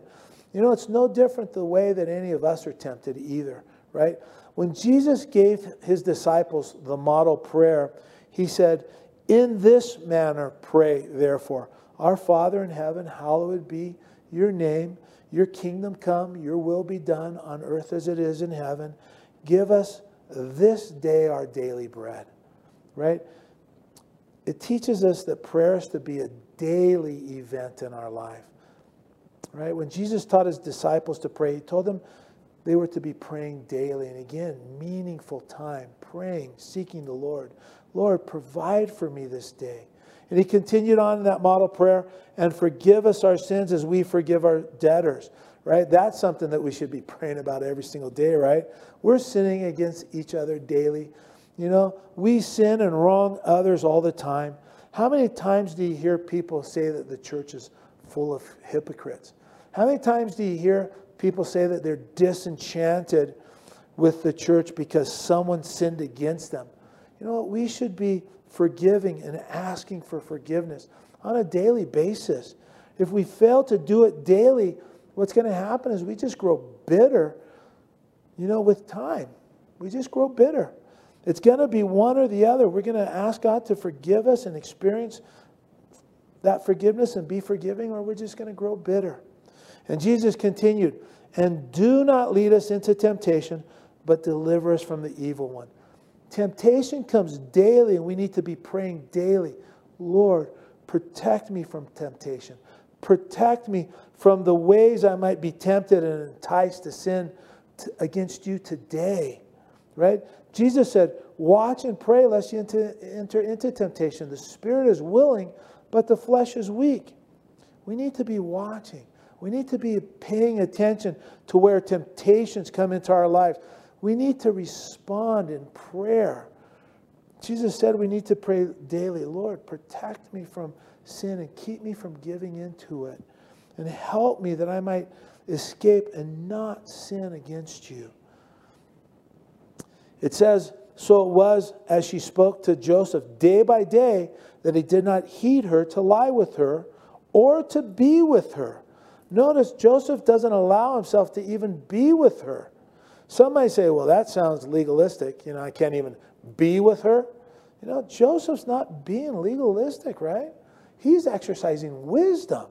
You know, it's no different the way that any of us are tempted either, right? When Jesus gave his disciples the model prayer, he said, "In this manner pray, therefore, our Father in heaven, hallowed be your name. Your kingdom come, your will be done on earth as it is in heaven. Give us this day our daily bread," right? It teaches us that prayer is to be a daily event in our life, right? When Jesus taught his disciples to pray, he told them they were to be praying daily. And again, meaningful time, praying, seeking the Lord. Lord, provide for me this day. And he continued on in that model prayer, and forgive us our sins as we forgive our debtors, right? That's something that we should be praying about every single day, right? We're sinning against each other daily. You know, we sin and wrong others all the time. How many times do you hear people say that the church is full of hypocrites? How many times do you hear people say that they're disenchanted with the church because someone sinned against them? You know what? We should be forgiving and asking for forgiveness on a daily basis. If we fail to do it daily, what's going to happen is we just grow bitter, you know, with time. We just grow bitter. It's going to be one or the other. We're going to ask God to forgive us and experience that forgiveness and be forgiving, or we're just going to grow bitter. And Jesus continued, and do not lead us into temptation, but deliver us from the evil one. Temptation comes daily, and we need to be praying daily. Lord, protect me from temptation. Protect me from the ways I might be tempted and enticed to sin against you today. Right? Jesus said, watch and pray lest you enter, enter into temptation. The spirit is willing, but the flesh is weak. We need to be watching. We need to be paying attention to where temptations come into our lives. We need to respond in prayer. Jesus said we need to pray daily. Lord, protect me from sin and keep me from giving into it. And help me that I might escape and not sin against you. It says, so it was as she spoke to Joseph day by day that he did not heed her to lie with her or to be with her. Notice Joseph doesn't allow himself to even be with her. Some might say, well, that sounds legalistic. You know, I can't even be with her. You know, Joseph's not being legalistic, right? He's exercising wisdom.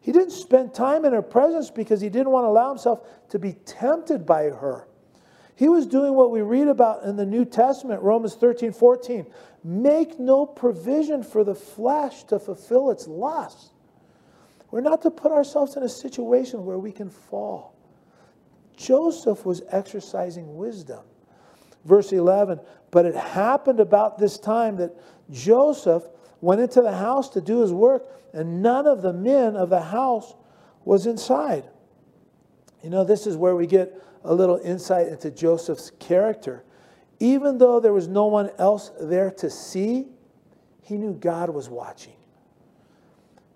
He didn't spend time in her presence because he didn't want to allow himself to be tempted by her. He was doing what we read about in the New Testament, Romans thirteen, fourteen. Make no provision for the flesh to fulfill its lust. We're not to put ourselves in a situation where we can fall. Joseph was exercising wisdom. Verse eleven, but it happened about this time that Joseph went into the house to do his work, and none of the men of the house was inside. You know, this is where we get a little insight into Joseph's character. Even though there was no one else there to see, he knew God was watching.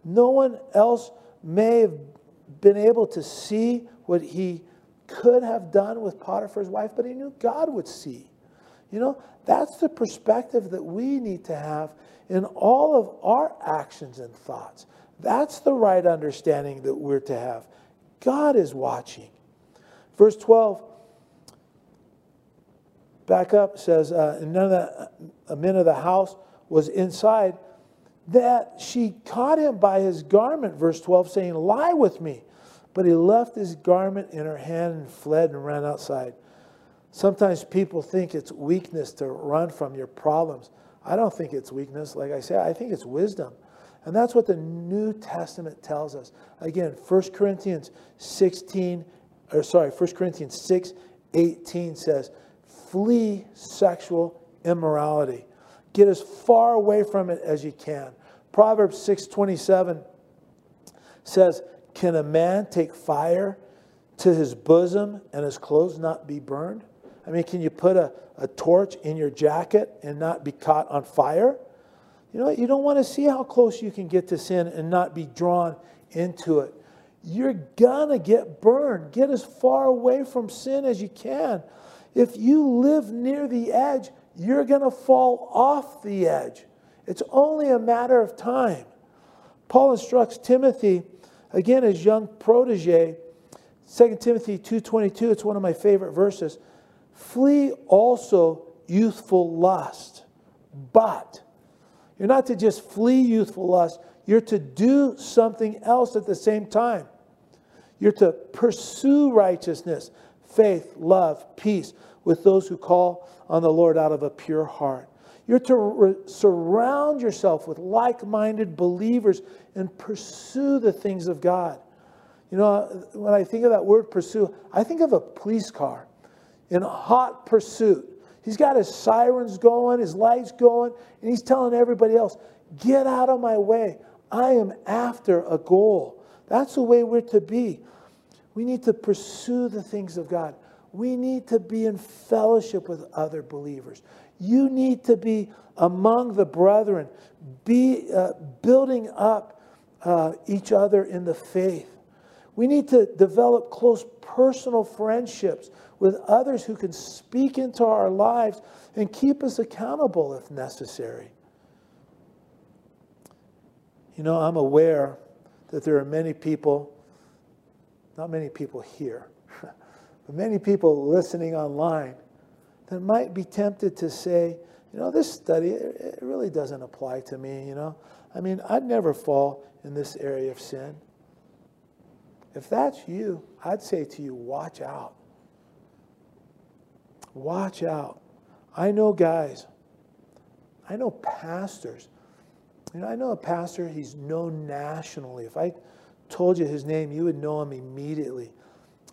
No one else may have been able to see what he could have done with Potiphar's wife, but he knew God would see. You know, that's the perspective that we need to have in all of our actions and thoughts. That's the right understanding that we're to have. God is watching. Verse twelve, back up, says, uh, none of the uh, men of the house was inside, that she caught him by his garment, verse twelve, saying, lie with me. But he left his garment in her hand and fled and ran outside. Sometimes people think it's weakness to run from your problems. I don't think it's weakness. Like I say, I think it's wisdom. And that's what the New Testament tells us. Again, First Corinthians sixteen, or sorry, First Corinthians six, eighteen says, flee sexual immorality. Get as far away from it as you can. Proverbs six, twenty-seven says, can a man take fire to his bosom and his clothes not be burned? I mean, can you put a, a torch in your jacket and not be caught on fire? You know, you don't want to see how close you can get to sin and not be drawn into it. You're gonna get burned. Get as far away from sin as you can. If you live near the edge, you're gonna fall off the edge. It's only a matter of time. Paul instructs Timothy, again, his young protege, Second Timothy two twenty-two, it's one of my favorite verses. Flee also youthful lust, but you're not to just flee youthful lust. You're to do something else at the same time. You're to pursue righteousness, faith, love, peace with those who call on the Lord out of a pure heart. You're to surround yourself with like-minded believers and pursue the things of God. You know, when I think of that word pursue, I think of a police car in hot pursuit. He's got his sirens going, his lights going, and he's telling everybody else, get out of my way. I am after a goal. That's the way we're to be. We need to pursue the things of God. We need to be in fellowship with other believers. You need to be among the brethren, be uh, building up uh, each other in the faith. We need to develop close personal friendships with others who can speak into our lives and keep us accountable if necessary. You know, I'm aware that there are many people, not many people here, but many people listening online that might be tempted to say, you know, this study, it really doesn't apply to me, you know. I mean, I'd never fall in this area of sin. If that's you, I'd say to you, watch out. Watch out. I know guys, I know pastors. You know, I know a pastor, he's known nationally. If I told you his name, you would know him immediately.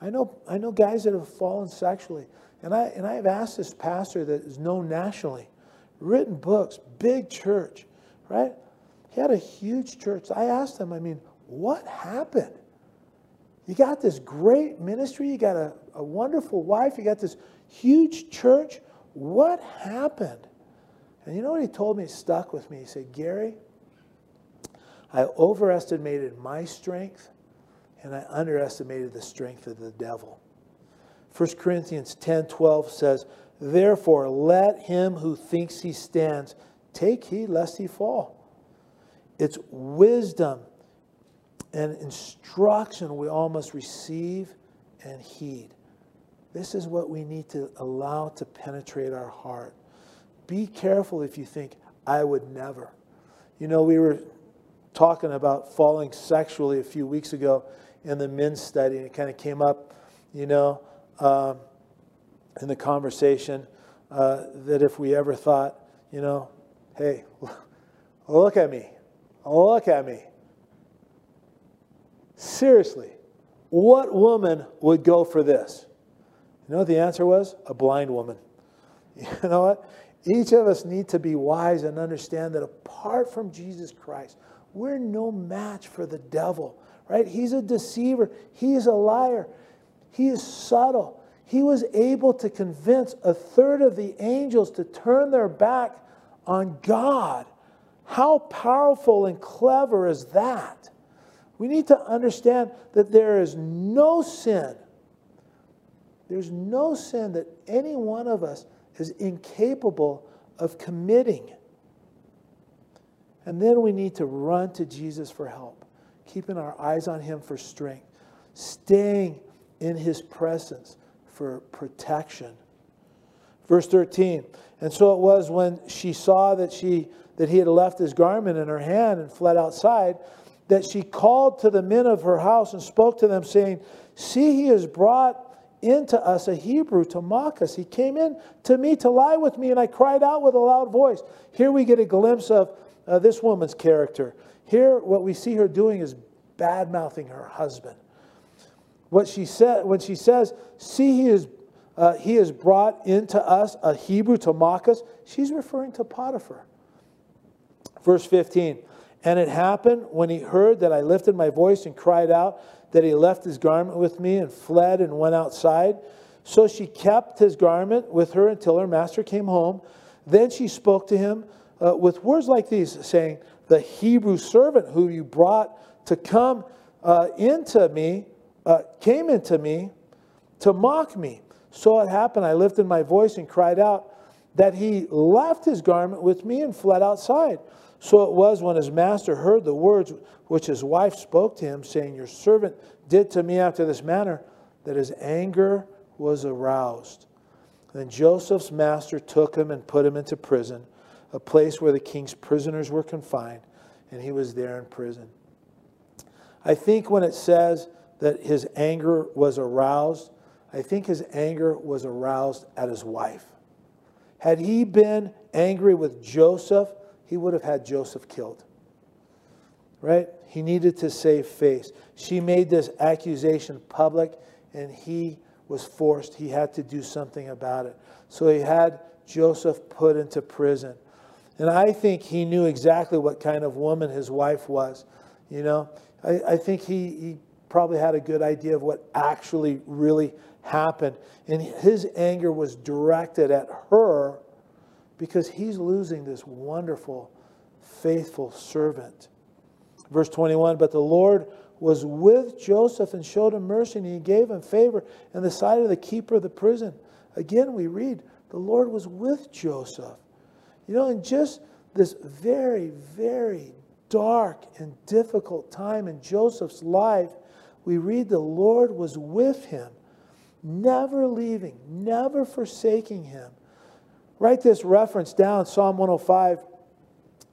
I know, I know guys that have fallen sexually. And I, and I have asked this pastor that is known nationally, written books, big church, right? He had a huge church. I asked him, I mean, what happened? You got this great ministry. You got a, a wonderful wife. You got this huge church. What happened? And you know what he told me? It stuck with me. He said, Gary, I overestimated my strength and I underestimated the strength of the devil. First Corinthians ten twelve says, therefore, let him who thinks he stands take heed lest he fall. It's wisdom and instruction we all must receive and heed. This is what we need to allow to penetrate our heart. Be careful if you think, I would never. You know, we were talking about falling sexually a few weeks ago in the men's study, and it kind of came up, you know, um, in the conversation uh, that if we ever thought, you know, hey, look at me, look at me. Seriously, what woman would go for this? You know what the answer was? A blind woman. You know what? Each of us need to be wise and understand that apart from Jesus Christ, we're no match for the devil, right? He's a deceiver. He is a liar. He is subtle. He was able to convince a third of the angels to turn their back on God. How powerful and clever is that? We need to understand that there is no sin. There's no sin that any one of us is incapable of committing. And then we need to run to Jesus for help, keeping our eyes on him for strength, staying in his presence for protection. Verse thirteen, and so it was when she saw that, she, that he had left his garment in her hand and fled outside, that she called to the men of her house and spoke to them, saying, see, he has brought into us a Hebrew to mock us. He came in to me to lie with me, and I cried out with a loud voice. Here we get a glimpse of uh, this woman's character. Here, what we see her doing is bad-mouthing her husband. What she said, when she says, see, he is, uh, he has brought into us a Hebrew to mock us, she's referring to Potiphar. Verse fifteen, and it happened when he heard that I lifted my voice and cried out that he left his garment with me and fled and went outside. So she kept his garment with her until her master came home. Then she spoke to him uh, with words like these, saying, the Hebrew servant who you brought to come uh, into me, uh, came into me to mock me. So it happened, I lifted my voice and cried out that he left his garment with me and fled outside. So it was when his master heard the words which his wife spoke to him, saying, your servant did to me after this manner, that his anger was aroused. Then Joseph's master took him and put him into prison, a place where the king's prisoners were confined, and he was there in prison. I think when it says that his anger was aroused, I think his anger was aroused at his wife. Had he been angry with Joseph, he would have had Joseph killed, right? He needed to save face. She made this accusation public, and he was forced. He had to do something about it. So he had Joseph put into prison. And I think he knew exactly what kind of woman his wife was. You know, I, I think he, he probably had a good idea of what actually really happened. And his anger was directed at her because he's losing this wonderful, faithful servant. Verse twenty-one, but the Lord was with Joseph and showed him mercy, and he gave him favor in the sight of the keeper of the prison. Again, we read, the Lord was with Joseph. You know, in just this very, very dark and difficult time in Joseph's life, we read the Lord was with him, never leaving, never forsaking him. Write this reference down, Psalm one oh five.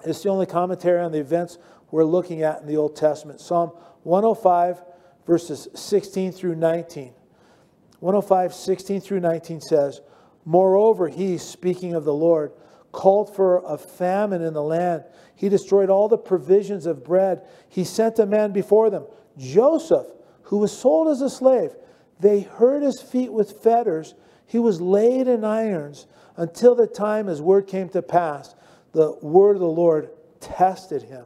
It's the only commentary on the events we're looking at in the Old Testament. Psalm one oh five, verses sixteen through nineteen. one oh five, sixteen through nineteen says, moreover, he, speaking of the Lord, called for a famine in the land. He destroyed all the provisions of bread. He sent a man before them, Joseph, who was sold as a slave. They hurt his feet with fetters. He was laid in irons until the time his word came to pass. The word of the Lord tested him.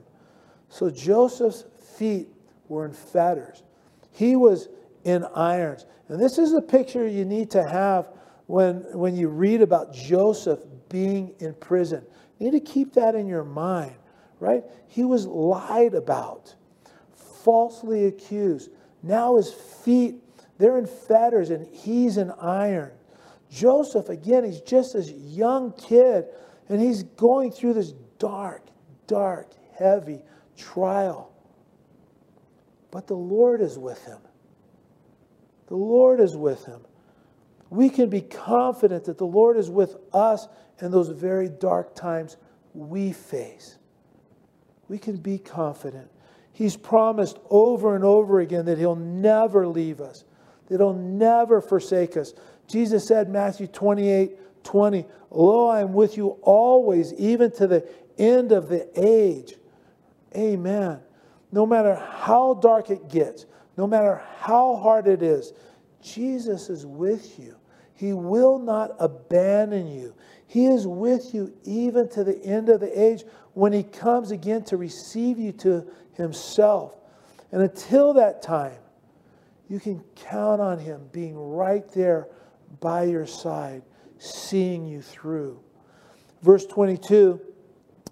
So Joseph's feet were in fetters. He was in irons. And this is a picture you need to have when, when you read about Joseph being in prison. You need to keep that in your mind, right? He was lied about, falsely accused. Now his feet, they're in fetters and he's in iron. Joseph, again, he's just this young kid and he's going through this dark, dark, heavy trial. But the Lord is with him. The Lord is with him. We can be confident that the Lord is with us in those very dark times we face. We can be confident. He's promised over and over again that he'll never leave us, that he'll never forsake us. Jesus said, Matthew twenty-eight, twenty, lo, I am with you always, even to the end of the age. Amen. No matter how dark it gets, no matter how hard it is, Jesus is with you. He will not abandon you. He is with you even to the end of the age when he comes again to receive you to himself. And until that time, you can count on him being right there by your side, seeing you through. Verse twenty-two,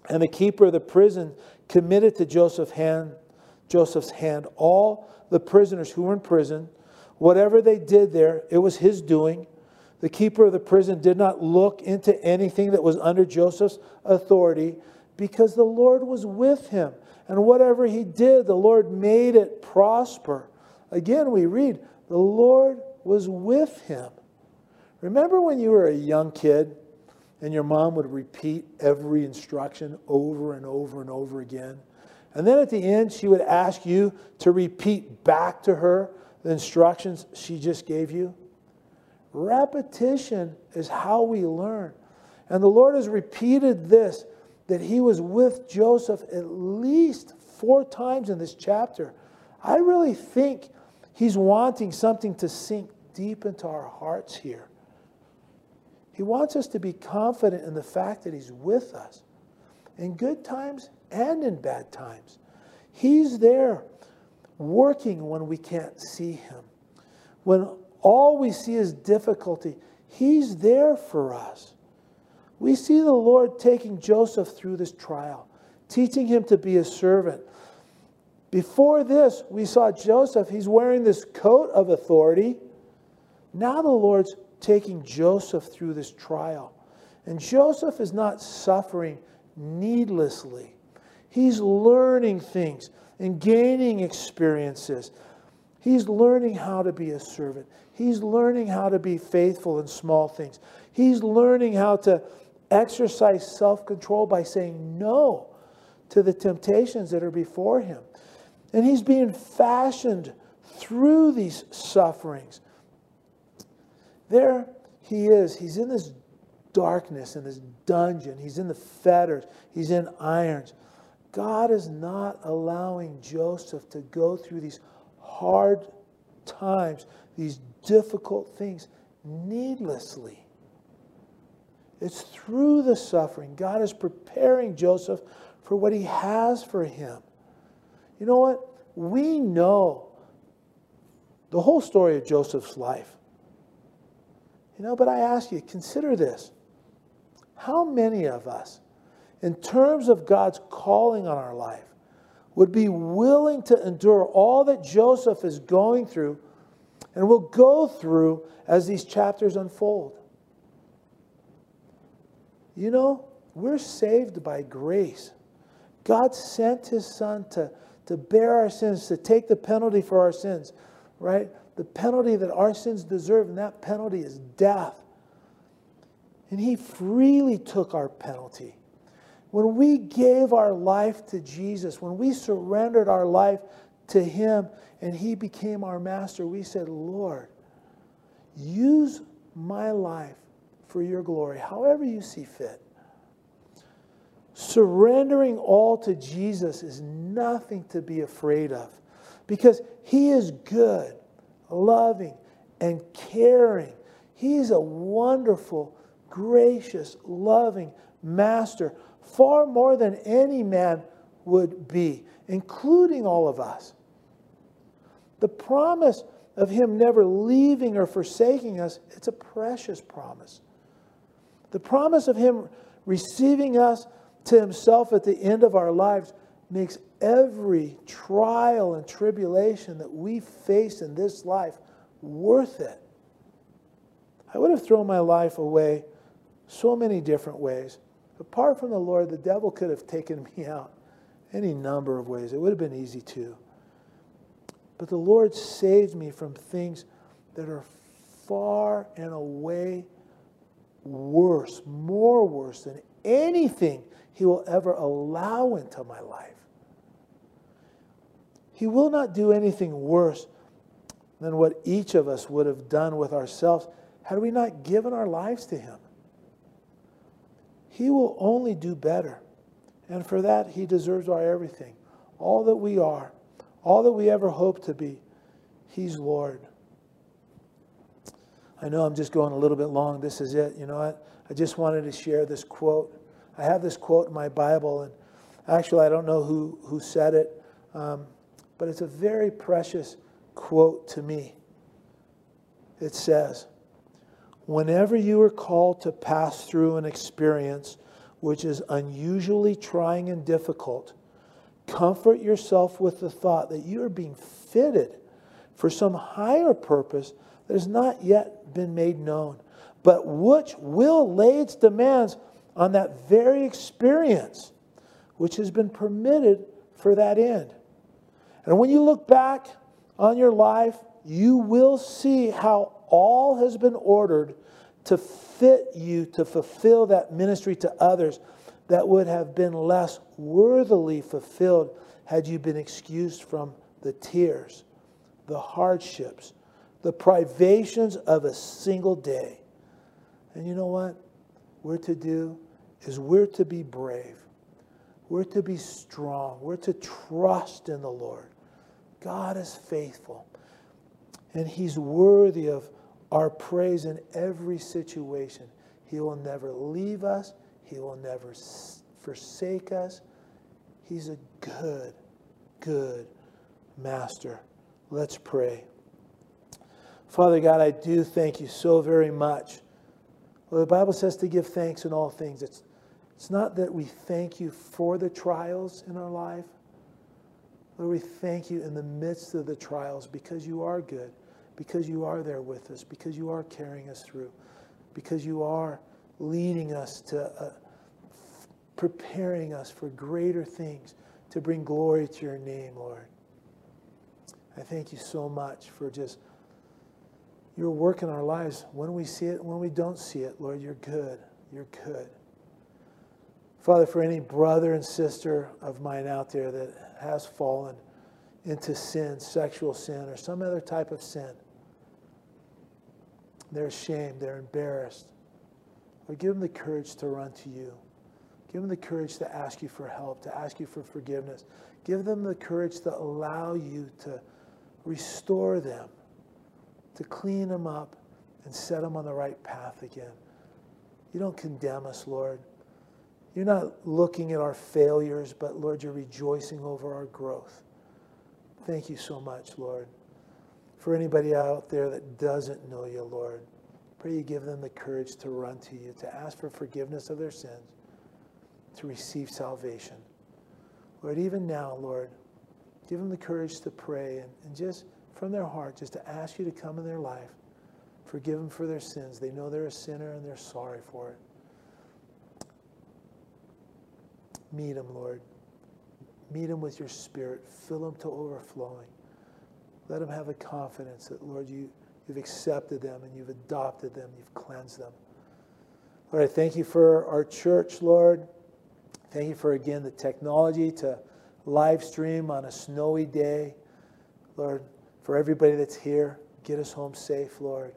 and the keeper of the prison committed to Joseph's hand, Joseph's hand all the prisoners who were in prison. Whatever they did there, it was his doing. The keeper of the prison did not look into anything that was under Joseph's authority because the Lord was with him. And whatever he did, the Lord made it prosper. Again, we read, the Lord was with him. Remember when you were a young kid and your mom would repeat every instruction over and over and over again? And then at the end, she would ask you to repeat back to her the instructions she just gave you. Repetition is how we learn. And the Lord has repeated this, that he was with Joseph at least four times in this chapter. I really think he's wanting something to sink deep into our hearts here. He wants us to be confident in the fact that he's with us in good times and in bad times. He's there working when we can't see him. When all we see is difficulty, he's there for us. We see the Lord taking Joseph through this trial, teaching him to be a servant. Before this, we saw Joseph, he's wearing this coat of authority. Now the Lord's taking Joseph through this trial. And Joseph is not suffering needlessly. He's learning things and gaining experiences. He's learning how to be a servant. He's learning how to be faithful in small things. He's learning how to exercise self-control by saying no to the temptations that are before him. And he's being fashioned through these sufferings. There he is. He's in this darkness, in this dungeon. He's in the fetters. He's in irons. God is not allowing Joseph to go through these hard times, these difficult things, needlessly. It's through the suffering. God is preparing Joseph for what he has for him. You know what? We know the whole story of Joseph's life. You know, but I ask you, consider this. How many of us, in terms of God's calling on our life, would be willing to endure all that Joseph is going through and will go through as these chapters unfold? You know, we're saved by grace. God sent his son to, to bear our sins, to take the penalty for our sins, right? The penalty that our sins deserve, and that penalty is death. And he freely took our penalty. When we gave our life to Jesus, when we surrendered our life to him and he became our master, we said, Lord, use my life for your glory, however you see fit. Surrendering all to Jesus is nothing to be afraid of, because he is good, loving, and caring. He's a wonderful, gracious, loving master, far more than any man would be, including all of us. The promise of him never leaving or forsaking us, it's a precious promise. The promise of him receiving us to himself at the end of our lives makes every trial and tribulation that we face in this life worth it. I would have thrown my life away so many different ways. Apart from the Lord, the devil could have taken me out any number of ways. It would have been easy too. But the Lord saved me from things that are far and away worse, more worse than anything he will ever allow into my life. He will not do anything worse than what each of us would have done with ourselves had we not given our lives to him. He will only do better. And for that, he deserves our everything. All that we are, all that we ever hope to be, he's Lord. I know I'm just going a little bit long. This is it. You know what? I just wanted to share this quote. I have this quote in my Bible, and actually I don't know who, who said it, um, but it's a very precious quote to me. It says, whenever you are called to pass through an experience which is unusually trying and difficult, comfort yourself with the thought that you are being fitted for some higher purpose that has not yet been made known, but which will lay its demands on that very experience which has been permitted for that end. And when you look back on your life, you will see how all has been ordered to fit you to fulfill that ministry to others that would have been less worthily fulfilled had you been excused from the tears, the hardships, the privations of a single day. And you know what we're to do is we're to be brave. We're to be strong. We're to trust in the Lord. God is faithful, and he's worthy of our praise in every situation. He will never leave us. He will never forsake us. He's a good, good master. Let's pray. Father God, I do thank you so very much. Well, the Bible says to give thanks in all things. It's, it's not that we thank you for the trials in our life. Lord, we thank you in the midst of the trials, because you are good, because you are there with us, because you are carrying us through, because you are leading us to, uh, preparing us for greater things to bring glory to your name, Lord. I thank you so much for just your work in our lives. When we see it, when we don't see it, Lord, you're good. You're good. Father, for any brother and sister of mine out there that has fallen into sin, sexual sin, or some other type of sin, they're ashamed, they're embarrassed, Lord, give them the courage to run to you. Give them the courage to ask you for help, to ask you for forgiveness. Give them the courage to allow you to restore them, to clean them up and set them on the right path again. You don't condemn us, Lord. You're not looking at our failures, but Lord, you're rejoicing over our growth. Thank you so much, Lord. For anybody out there that doesn't know you, Lord, pray you give them the courage to run to you, to ask for forgiveness of their sins, to receive salvation. Lord, even now, Lord, give them the courage to pray and, and just from their heart, just to ask you to come in their life. Forgive them for their sins. They know they're a sinner and they're sorry for it. Meet them, Lord. Meet them with your Spirit. Fill them to overflowing. Let them have the confidence that, Lord, you, you've accepted them and you've adopted them. You've cleansed them. Lord, I thank you for our church, Lord. Thank you for, again, the technology to live stream on a snowy day. Lord, for everybody that's here, get us home safe, Lord.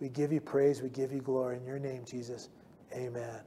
We give you praise. We give you glory. In your name, Jesus, amen.